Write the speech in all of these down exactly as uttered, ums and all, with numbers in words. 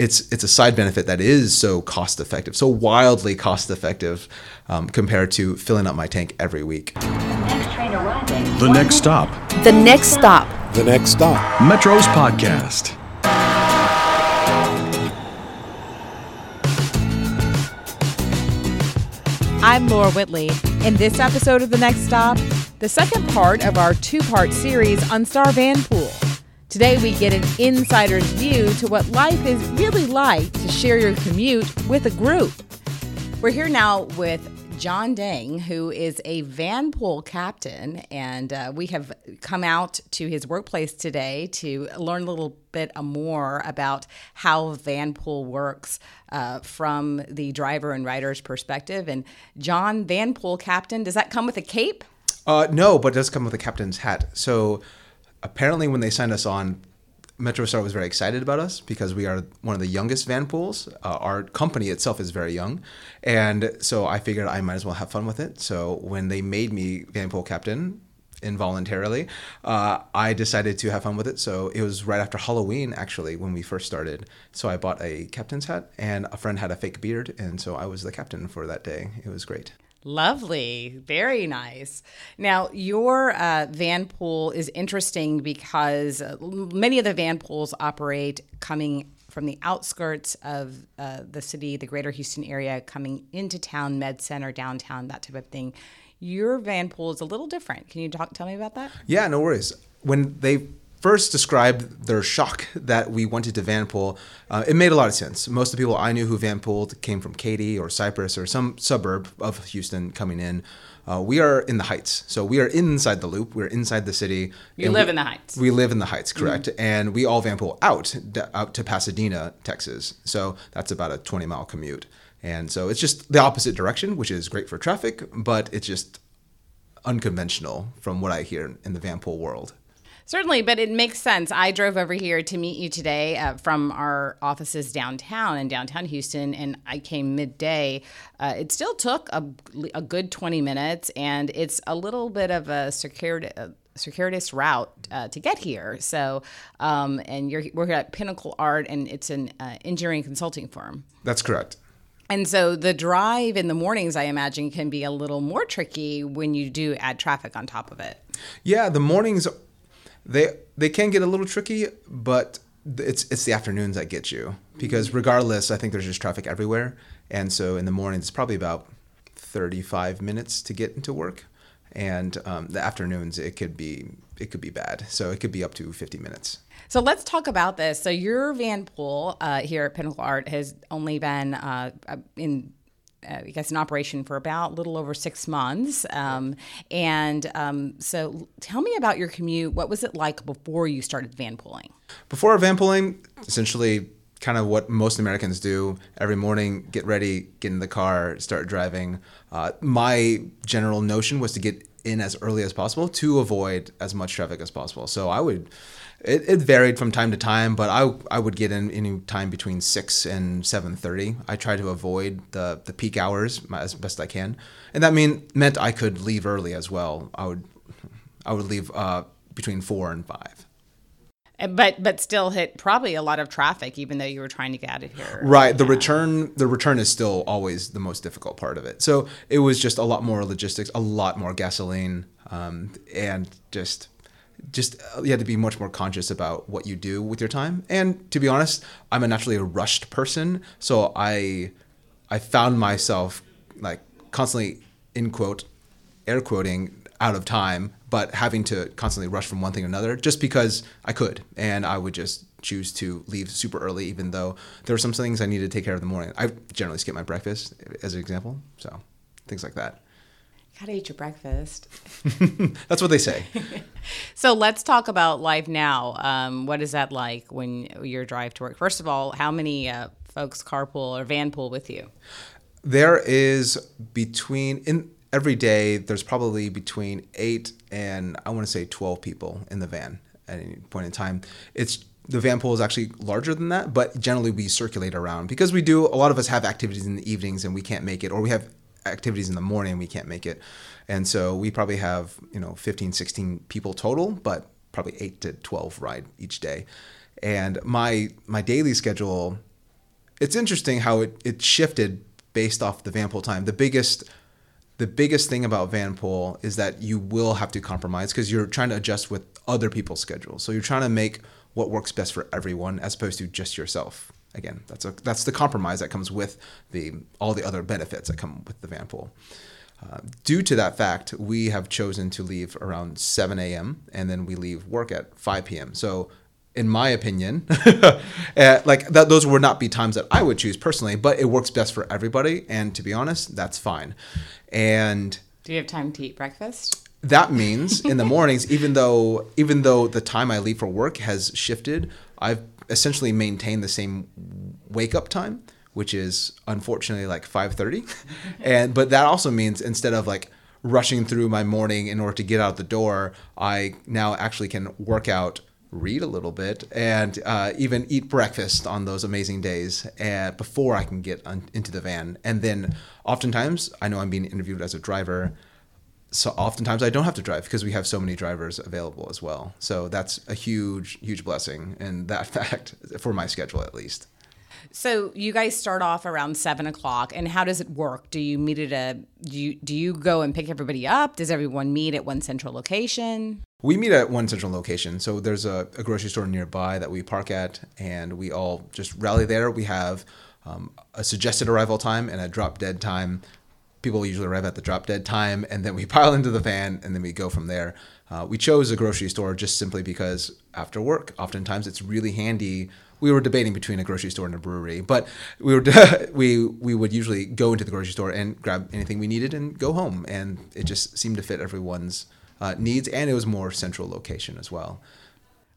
it's it's a side benefit that is so cost effective, so wildly cost effective um, compared to filling up my tank every week. The next stop. The next stop. The next stop. Metro's podcast. I'm Laura Whitley. In this episode of The Next Stop, the second part of our two-part series on STAR Vanpool. Today we get an insider's view to what life is really like to share your commute with a group. We're here now with John Dang, who is a Vanpool captain, and uh, we have come out to his workplace today to learn a little bit more about how Vanpool works uh, from the driver and rider's perspective. And John, Vanpool captain, does that come with a cape? Uh, no, but it does come with a captain's hat. So apparently when they signed us on, Metrostar was very excited about us because we are one of the youngest Vanpools. Uh, our company itself is very young. And so I figured I might as well have fun with it. So when they made me Vanpool captain involuntarily, uh, I decided to have fun with it. So it was right after Halloween, actually, when we first started. So I bought a captain's hat and a friend had a fake beard. And so I was the captain for that day. It was great. Lovely. Very nice. Now, your uh, Vanpool is interesting because many of the Vanpools operate coming from the outskirts of uh, the city, the greater Houston area, coming into town, Med Center, downtown, that type of thing. Your Vanpool is a little different. Can you talk, tell me about that? Yeah, no worries. When they first described their shock that we wanted to Vanpool, uh, it made a lot of sense. Most of the people I knew who Vanpooled came from Katy or Cyprus or some suburb of Houston coming in. Uh, we are in the Heights. So we are inside the loop. We're inside the city. You live we, in the Heights. We live in the Heights, correct. Mm-hmm. And we all Vanpool out, out to Pasadena, Texas. So that's about a twenty mile commute. And so it's just the opposite direction, which is great for traffic, but it's just unconventional from what I hear in the Vanpool world. Certainly, but it makes sense. I drove over here to meet you today uh, from our offices downtown in downtown Houston, and I came midday. Uh, it still took a, a good twenty minutes, and it's a little bit of a circuit, uh, circuitous route uh, to get here. So, um, and you're, we're here at Pinnacle Art, and it's an uh, engineering consulting firm. That's correct. And so the drive in the mornings, I imagine, can be a little more tricky when you do add traffic on top of it. Yeah, the mornings... They they can get a little tricky, but it's it's the afternoons that get you. Because regardless, I think there's just traffic everywhere. And so in the morning, it's probably about thirty-five minutes to get into work. And um, the afternoons, it could be it could be bad. So it could be up to fifty minutes. So let's talk about this. So your Vanpool uh, here at Pinnacle Art has only been uh, in... Uh, I guess, in operation for about a little over six months. Um, and um, so tell me about your commute. What was it like before you started Vanpooling? Before Vanpooling, essentially kind of what most Americans do every morning, get ready, get in the car, start driving. Uh, my general notion was to get in as early as possible to avoid as much traffic as possible. So I would, it, it varied from time to time, but I I would get in any time between six and seven thirty. I try to avoid the, the peak hours as best I can. And that mean meant I could leave early as well. I would I would leave uh, between four and five. But but still hit probably a lot of traffic, even though you were trying to get out of here. Right. The yeah. return the return is still always the most difficult part of it. So it was just a lot more logistics, a lot more gasoline, um, and just just you had to be much more conscious about what you do with your time. And to be honest, I'm a naturally a rushed person, so I I found myself like constantly in quote air quoting out of time, but having to constantly rush from one thing to another just because I could. And I would just choose to leave super early, even though there were some things I needed to take care of in the morning. I generally skip my breakfast, as an example. So things like that. You gotta eat your breakfast. That's what they say. So let's talk about life now. Um, what is that like when your drive to work? First of all, how many uh, folks carpool or Vanpool with you? There is between... in. Every day, there's probably between eight and I want to say twelve people in the van at any point in time. It's the Vanpool is actually larger than that, but generally we circulate around because we do. A lot of us have activities in the evenings and we can't make it, or we have activities in the morning and we can't make it, and so we probably have you know fifteen, sixteen people total, but probably eight to twelve ride each day. And my my daily schedule it's interesting how it, it shifted based off the Vanpool time. The biggest the biggest thing about Vanpool is that you will have to compromise because you're trying to adjust with other people's schedules. So you're trying to make what works best for everyone as opposed to just yourself. Again, that's a, that's the compromise that comes with the all the other benefits that come with the Vanpool. Uh, due to that fact, we have chosen to leave around seven a.m. and then we leave work at five p.m. So in my opinion, uh, like that, those would not be times that I would choose personally, but it works best for everybody. And to be honest, that's fine. And do you have time to eat breakfast? That means in the mornings, even though even though the time I leave for work has shifted, I've essentially maintained the same wake up time, which is unfortunately like five thirty. And but that also means instead of like rushing through my morning in order to get out the door, I now actually can work out, read a little bit, and uh, even eat breakfast on those amazing days uh, before I can get on, into the van. And then oftentimes, I know I'm being interviewed as a driver, so oftentimes I don't have to drive because we have so many drivers available as well. So that's a huge, huge blessing in that fact, for my schedule at least. So you guys start off around seven o'clock, and how does it work? Do you meet at a do you, do you go and pick everybody up? Does everyone meet at one central location? We meet at one central location. So there's a, a grocery store nearby that we park at, and we all just rally there. We have um, a suggested arrival time and a drop dead time. People usually arrive at the drop dead time, and then we pile into the van, and then we go from there. Uh, we chose a grocery store just simply because after work, oftentimes it's really handy. We were debating between a grocery store and a brewery, but we were we we would usually go into the grocery store and grab anything we needed and go home, and it just seemed to fit everyone's uh, needs, and it was more central location as well.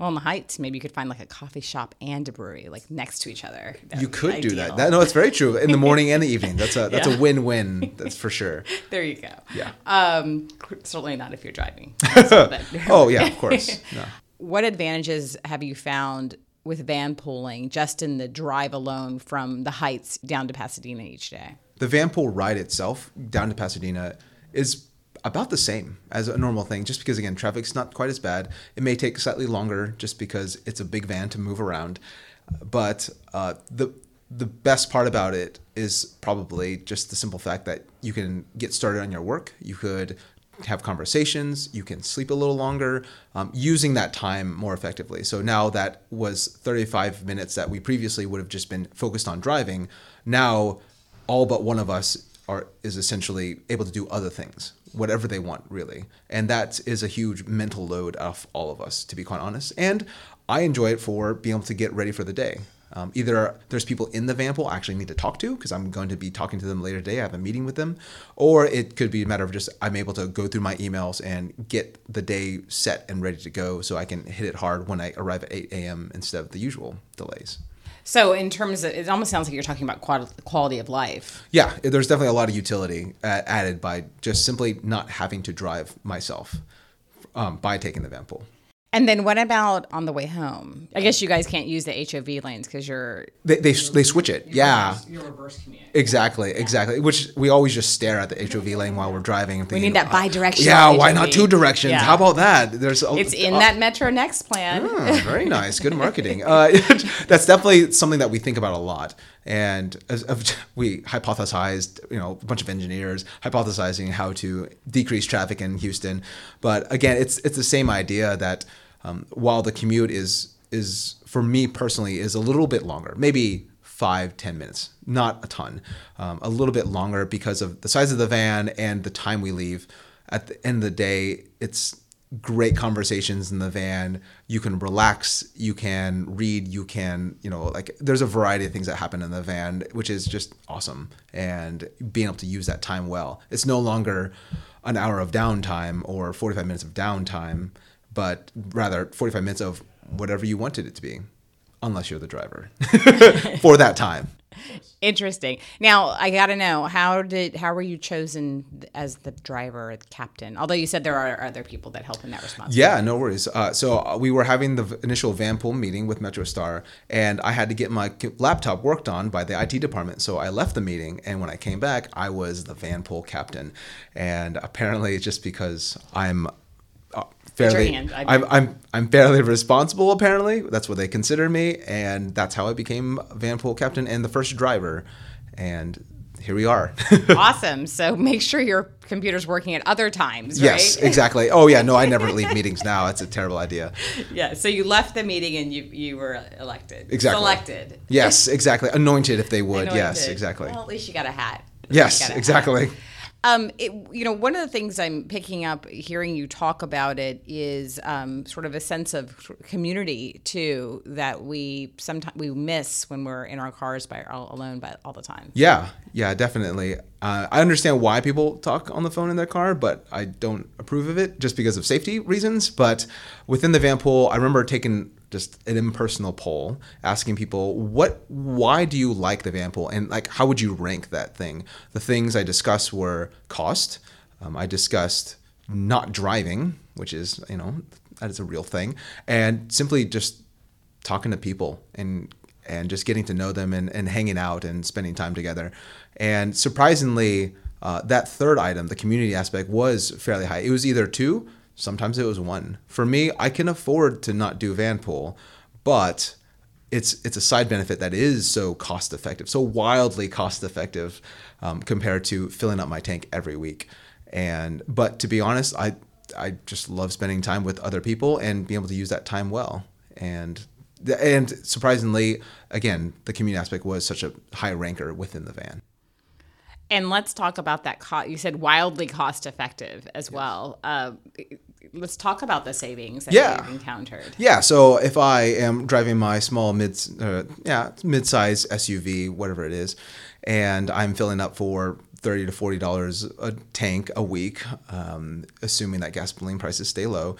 Well, in the Heights, maybe you could find like a coffee shop and a brewery like next to each other. That you could do that. that. No, it's very true. In the morning and the evening. That's a that's yeah. a win-win. That's for sure. There you go. Yeah. Um, certainly not if you're driving. Oh, yeah, of course. No. What advantages have you found with vanpooling just in the drive alone from the Heights down to Pasadena each day? The Vanpool ride itself down to Pasadena is about the same as a normal thing, just because, again, traffic's not quite as bad. It may take slightly longer just because it's a big van to move around. But uh, the the best part about it is probably just the simple fact that you can get started on your work. You could have conversations. You can sleep a little longer, um, using that time more effectively. So now that was thirty-five minutes that we previously would have just been focused on driving. Now all but one of us are is essentially able to do other things, whatever they want, really. And that is a huge mental load off all of us, to be quite honest. And I enjoy it for being able to get ready for the day. Um, either there's people in the Vanpool I actually need to talk to because I'm going to be talking to them later today. I have a meeting with them. Or it could be a matter of just I'm able to go through my emails and get the day set and ready to go so I can hit it hard when I arrive at eight a.m. instead of the usual delays. So in terms of, it almost sounds like you're talking about quality of life. Yeah, there's definitely a lot of utility added by just simply not having to drive myself um, by taking the Vanpool. And then what about on the way home? I guess you guys can't use the H O V lanes because you're... They they, you're, they switch it, you're yeah. Reverse, you're reverse commuting. Exactly, yeah. exactly. Which we always just stare at the H O V lane while we're driving. And thinking, we need that bi-directional uh, Yeah, H O V. Why not two directions? Yeah. How about that? There's a, It's in uh, that Metro Next plan. Yeah, very nice, good marketing. Uh, that's definitely something that we think about a lot. And as, as we hypothesized, you know, a bunch of engineers hypothesizing how to decrease traffic in Houston. But again, it's it's the same idea that um, while the commute is, is for me personally, is a little bit longer, maybe five, ten minutes, not a ton, um, a little bit longer because of the size of the van and the time we leave. At the end of the day, it's great conversations in the van. You can relax, you can read, you can, you know, like there's a variety of things that happen in the van, which is just awesome. And being able to use that time well. It's no longer an hour of downtime or forty-five minutes of downtime, but rather forty-five minutes of whatever you wanted it to be, unless you're the driver for that time. Interesting. Now, I got to know, how did how were you chosen as the driver, the captain? Although you said there are other people that help in that responsibility. Yeah, no worries. Uh, so we were having the initial Vanpool meeting with Metrostar, and I had to get my laptop worked on by the I T department. So I left the meeting, and when I came back, I was the Vanpool captain. And apparently, just because I'm fairly, hand, I mean. I'm, I'm, I'm fairly responsible, apparently. That's what they consider me. And that's how I became Vanpool captain and the first driver. And here we are. Awesome. So make sure your computer's working at other times, right? Yes, exactly. Oh, yeah. No, I never leave meetings now. It's a terrible idea. Yeah. So you left the meeting and you you were elected. Exactly. Selected. Yes, exactly. Anointed, if they would. Anointed. Yes, exactly. Well, at least you got a hat. Yes, exactly. Hat. Um, it, you know, one of the things I'm picking up hearing you talk about it is um, sort of a sense of community, too, that we sometimes we miss when we're in our cars by all alone by all the time. Yeah, yeah, definitely. Uh, I understand why people talk on the phone in their car, but I don't approve of it just because of safety reasons. But within the Vanpool, I remember taking just an impersonal poll asking people, what, why do you like the Vanpool? And like, how would you rank that thing? The things I discussed were cost. Um, I discussed not driving, which is, you know, that is a real thing. And simply just talking to people and and just getting to know them and, and hanging out and spending time together. And surprisingly, uh, that third item, the community aspect, was fairly high. It was either two, sometimes it was one. For me, I can afford to not do Vanpool, but it's it's a side benefit that is so cost effective, so wildly cost effective um, compared to filling up my tank every week. And but to be honest, I I just love spending time with other people and being able to use that time well. And and surprisingly, again, the community aspect was such a high ranker within the van. And let's talk about that. Co- you said wildly cost effective as yes. well. Uh, let's talk about the savings that yeah. you've encountered. Yeah. So if I am driving my small mid, uh, yeah, mid-size S U V, whatever it is, and I'm filling up for thirty to forty dollars a tank a week, um, assuming that gasoline prices stay low,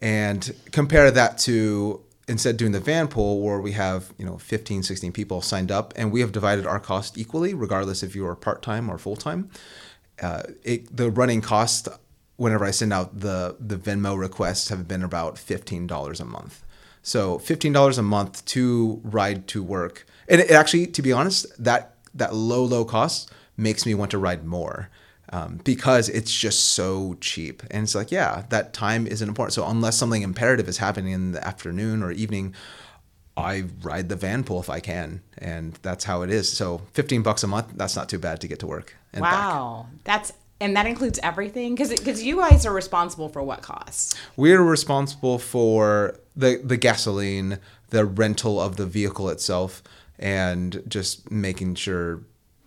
and compare that to instead doing the Vanpool where we have, you know, fifteen, sixteen people signed up and we have divided our cost equally, regardless if you are part-time or full-time. Uh, it, the running cost, whenever I send out the, the Venmo requests, have been about fifteen dollars a month. So fifteen dollars a month to ride to work. And it actually, to be honest, that, that low, low cost makes me want to ride more. Um, because it's just so cheap. And it's like, yeah, that time isn't important. So unless something imperative is happening in the afternoon or evening, I ride the Vanpool if I can. And that's how it is. So fifteen bucks a month, that's not too bad to get to work and wow. back. That's, and that includes everything? Because because you guys are responsible for what costs? We're responsible for the the gasoline, the rental of the vehicle itself, and just making sure...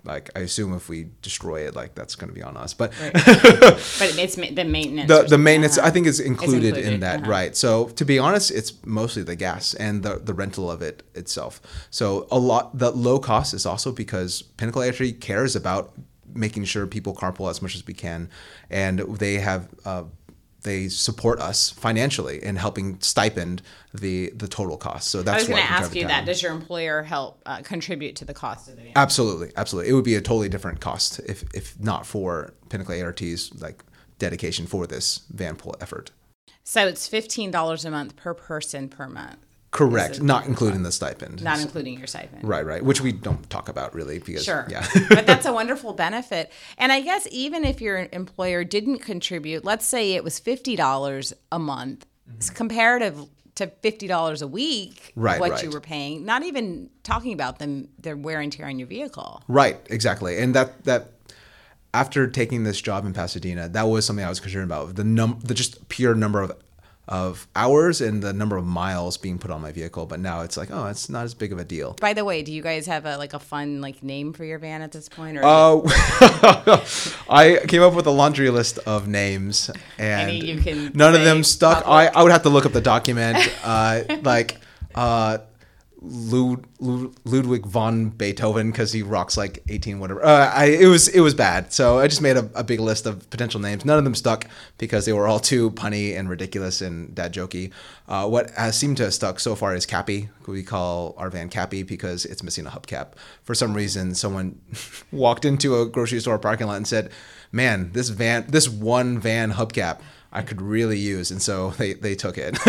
Like, I assume if we destroy it, like, that's going to be on us. But right. but it's ma- the maintenance. The, the maintenance, uh-huh. I think, is included, included. in that, uh-huh. right. So, to be honest, it's mostly the gas and the, the rental of it itself. So, a lot, the low cost is also because Pinnacle actually cares about making sure people carpool as much as we can. And they have... Uh, they support us financially in helping stipend the, the total cost. So that's I was going to ask you that. Does your employer help uh, contribute to the cost of the van? Absolutely. Absolutely. It would be a totally different cost if if not for Pinnacle A R T's like dedication for this Vanpool effort. So it's fifteen dollars a month per person per month. Correct. Not including the stipend. Not including your stipend. Right, right. Which we don't talk about really because sure. yeah. But that's a wonderful benefit. And I guess even if your employer didn't contribute, let's say it was fifty dollars a month, mm-hmm. comparative to fifty dollars a week, right, what right. you were paying, not even talking about them their wear and tear on your vehicle. Right, exactly. And that that after taking this job in Pasadena, that was something I was concerned about. The num the just pure number of of hours and the number of miles being put on my vehicle. But now it's like, oh, it's not as big of a deal. By the way, do you guys have a like a fun like name for your van at this point? Oh, uh, I came up with a laundry list of names and Any you can none of them stuck. I, I would have to look up the document. Uh, like uh, Lud- Ludwig von Beethoven because he rocks like eighteen whatever. Uh, I, it was it was bad. So I just made a, a big list of potential names. None of them stuck because they were all too punny and ridiculous and dad jokey. Uh, what has seemed to have stuck so far is Cappy. We call our van Cappy because it's missing a hubcap. For some reason, someone walked into a grocery store parking lot and said, "Man, this van, this one van hubcap. I could really use, and so they, they took it.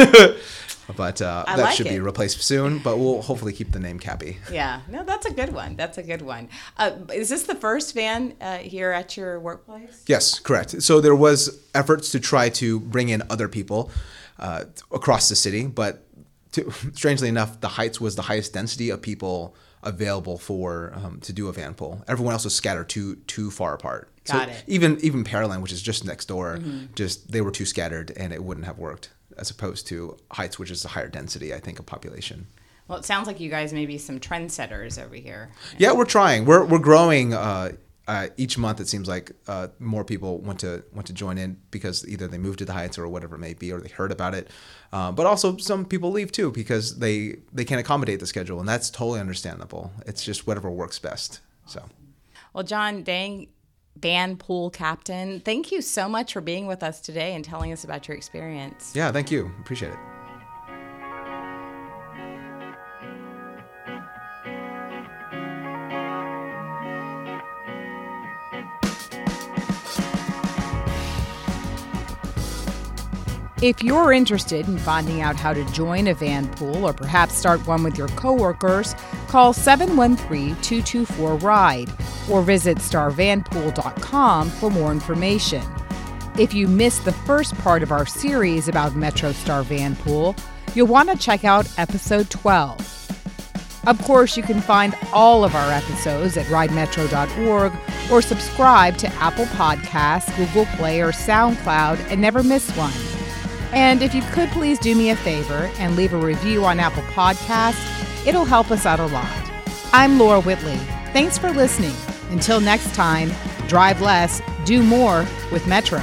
But uh, that like should it. be replaced soon, but we'll hopefully keep the name Cappy. Yeah, no, that's a good one. That's a good one. Uh, is this the first van uh, here at your workplace? Yes, correct. So there was efforts to try to bring in other people uh, across the city, but to, strangely enough, the Heights was the highest density of people available for um, to do a van pool. Everyone else was scattered too too far apart. Got so it. Even even Pearland, which is just next door, mm-hmm. just they were too scattered and it wouldn't have worked, as opposed to Heights, which is a higher density, I think, of population. Well, it sounds like you guys may be some trendsetters over here. Yeah, we're trying. We're we're growing uh, uh, each month. It seems like uh, more people want to want to join in because either they moved to the Heights or whatever it may be, or they heard about it. Uh, but also some people leave too because they they can't accommodate the schedule, and that's totally understandable. It's just whatever works best. So, well, John Dang, van pool captain, thank you so much for being with us today and telling us about your experience. Yeah, thank you. Appreciate it. If you're interested in finding out how to join a van pool or perhaps start one with your coworkers, call seven one three, two two four, R I D E or visit star vanpool dot com for more information. If you missed the first part of our series about Metrostar Vanpool, you'll want to check out episode twelve. Of course, you can find all of our episodes at ride metro dot org or subscribe to Apple Podcasts, Google Play, or SoundCloud and never miss one. And if you could please do me a favor and leave a review on Apple Podcasts, it'll help us out a lot. I'm Laura Whitley. Thanks for listening. Until next time, drive less, do more with Metro.